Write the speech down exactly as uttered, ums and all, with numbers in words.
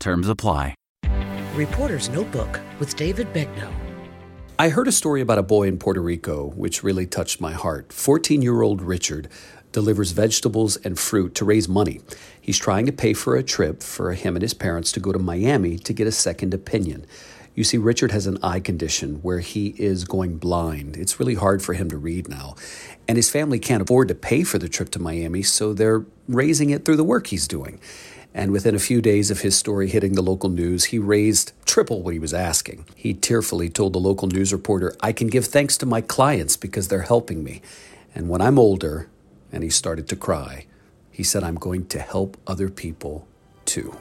Terms apply. Reporter's Notebook with David Begnaud. I heard a story about a boy in Puerto Rico which really touched my heart. fourteen-year-old Richard delivers vegetables and fruit to raise money. He's trying to pay for a trip for him and his parents to go to Miami to get a second opinion. You see, Richard has an eye condition where he is going blind. It's really hard for him to read now. And his family can't afford to pay for the trip to Miami, so they're raising it through the work he's doing. And within a few days of his story hitting the local news, he raised triple what he was asking. He tearfully told the local news reporter, "I can give thanks to my clients because they're helping me. And when I'm older," and he started to cry, he said, "I'm going to help other people too."